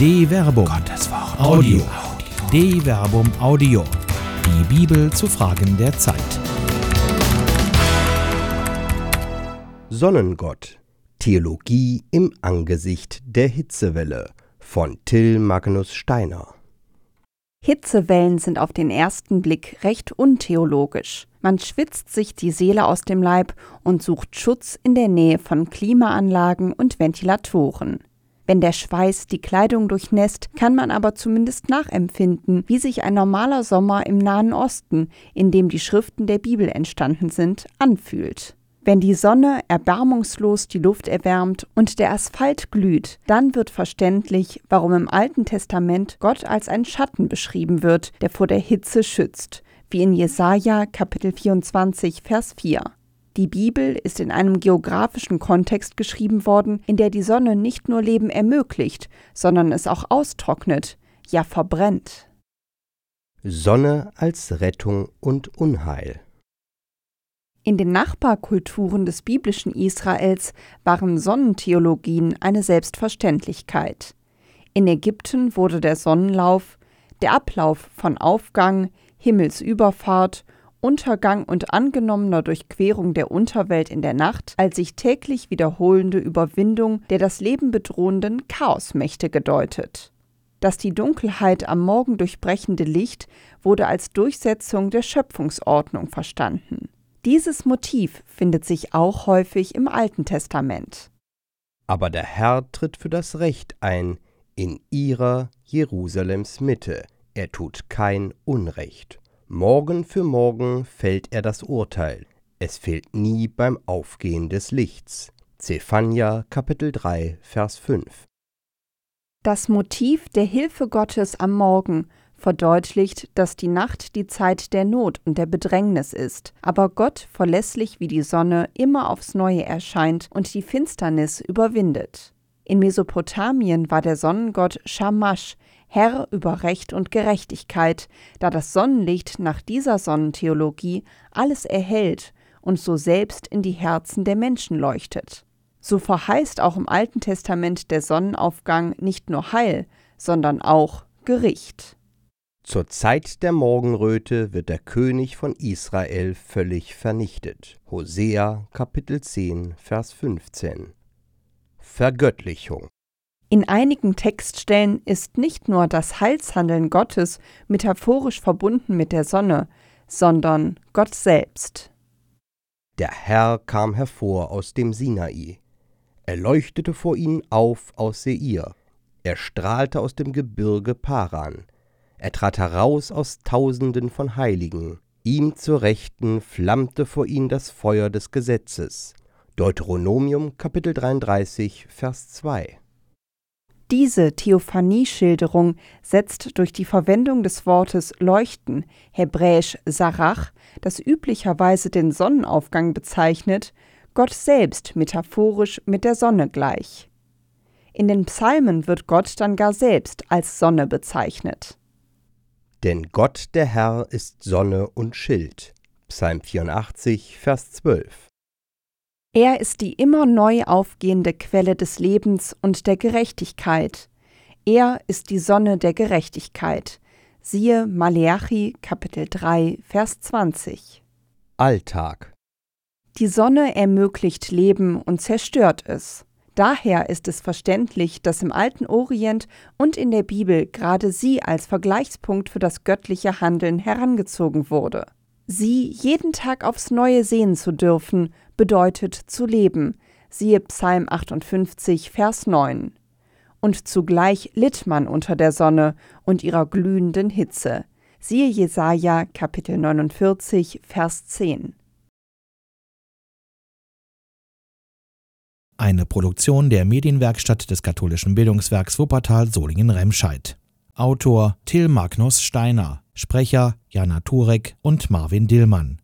De Verbum Audio. De Verbum Audio. Die Bibel zu Fragen der Zeit. Sonnengott. Theologie im Angesicht der Hitzewelle von Till Magnus Steiner. Hitzewellen sind auf den ersten Blick recht untheologisch. Man schwitzt sich die Seele aus dem Leib und sucht Schutz in der Nähe von Klimaanlagen und Ventilatoren. Wenn der Schweiß die Kleidung durchnässt, kann man aber zumindest nachempfinden, wie sich ein normaler Sommer im Nahen Osten, in dem die Schriften der Bibel entstanden sind, anfühlt. Wenn die Sonne erbarmungslos die Luft erwärmt und der Asphalt glüht, dann wird verständlich, warum im Alten Testament Gott als ein Schatten beschrieben wird, der vor der Hitze schützt, wie in Jesaja Kapitel 24, Vers 4. Die Bibel ist in einem geografischen Kontext geschrieben worden, in der die Sonne nicht nur Leben ermöglicht, sondern es auch austrocknet, ja verbrennt. Sonne als Rettung und Unheil. In den Nachbarkulturen des biblischen Israels waren Sonnentheologien eine Selbstverständlichkeit. In Ägypten wurde der Sonnenlauf, der Ablauf von Aufgang, Himmelsüberfahrt, Untergang und angenommener Durchquerung der Unterwelt in der Nacht als sich täglich wiederholende Überwindung der das Leben bedrohenden Chaosmächte gedeutet. Das die Dunkelheit am Morgen durchbrechende Licht wurde als Durchsetzung der Schöpfungsordnung verstanden. Dieses Motiv findet sich auch häufig im Alten Testament. Aber der Herr tritt für das Recht ein, in ihrer Jerusalems Mitte. Er tut kein Unrecht. Morgen für morgen fällt er das Urteil. Es fehlt nie beim Aufgehen des Lichts. Zephania Kapitel 3, Vers 5. Das Motiv der Hilfe Gottes am Morgen verdeutlicht, dass die Nacht die Zeit der Not und der Bedrängnis ist, aber Gott verlässlich wie die Sonne immer aufs Neue erscheint und die Finsternis überwindet. In Mesopotamien war der Sonnengott Shamash Herr über Recht und Gerechtigkeit, da das Sonnenlicht nach dieser Sonnentheologie alles erhellt und so selbst in die Herzen der Menschen leuchtet. So verheißt auch im Alten Testament der Sonnenaufgang nicht nur Heil, sondern auch Gericht. Zur Zeit der Morgenröte wird der König von Israel völlig vernichtet. Hosea Kapitel 10, Vers 15. Vergöttlichung. In einigen Textstellen ist nicht nur das Heilshandeln Gottes metaphorisch verbunden mit der Sonne, sondern Gott selbst. Der Herr kam hervor aus dem Sinai. Er leuchtete vor ihnen auf aus Seir. Er strahlte aus dem Gebirge Paran. Er trat heraus aus Tausenden von Heiligen. Ihm zur Rechten flammte vor ihnen das Feuer des Gesetzes. Deuteronomium Kapitel 33, Vers 2. Diese Theophanie-Schilderung setzt durch die Verwendung des Wortes leuchten, hebräisch sarach, das üblicherweise den Sonnenaufgang bezeichnet, Gott selbst metaphorisch mit der Sonne gleich. In den Psalmen wird Gott dann gar selbst als Sonne bezeichnet. Denn Gott, der Herr, ist Sonne und Schild. Psalm 84, Vers 12. Er ist die immer neu aufgehende Quelle des Lebens und der Gerechtigkeit. Er ist die Sonne der Gerechtigkeit. Siehe Maleachi, Kapitel 3, Vers 20. Alltag. Die Sonne ermöglicht Leben und zerstört es. Daher ist es verständlich, dass im alten Orient und in der Bibel gerade sie als Vergleichspunkt für das göttliche Handeln herangezogen wurde. Sie jeden Tag aufs Neue sehen zu dürfen, bedeutet zu leben, siehe Psalm 58, Vers 9. Und zugleich litt man unter der Sonne und ihrer glühenden Hitze, siehe Jesaja Kapitel 49, Vers 10. Eine Produktion der Medienwerkstatt des katholischen Bildungswerks Wuppertal-Solingen-Remscheid. Autor Till Magnus Steiner, Sprecher Jana Turek und Marvin Dillmann.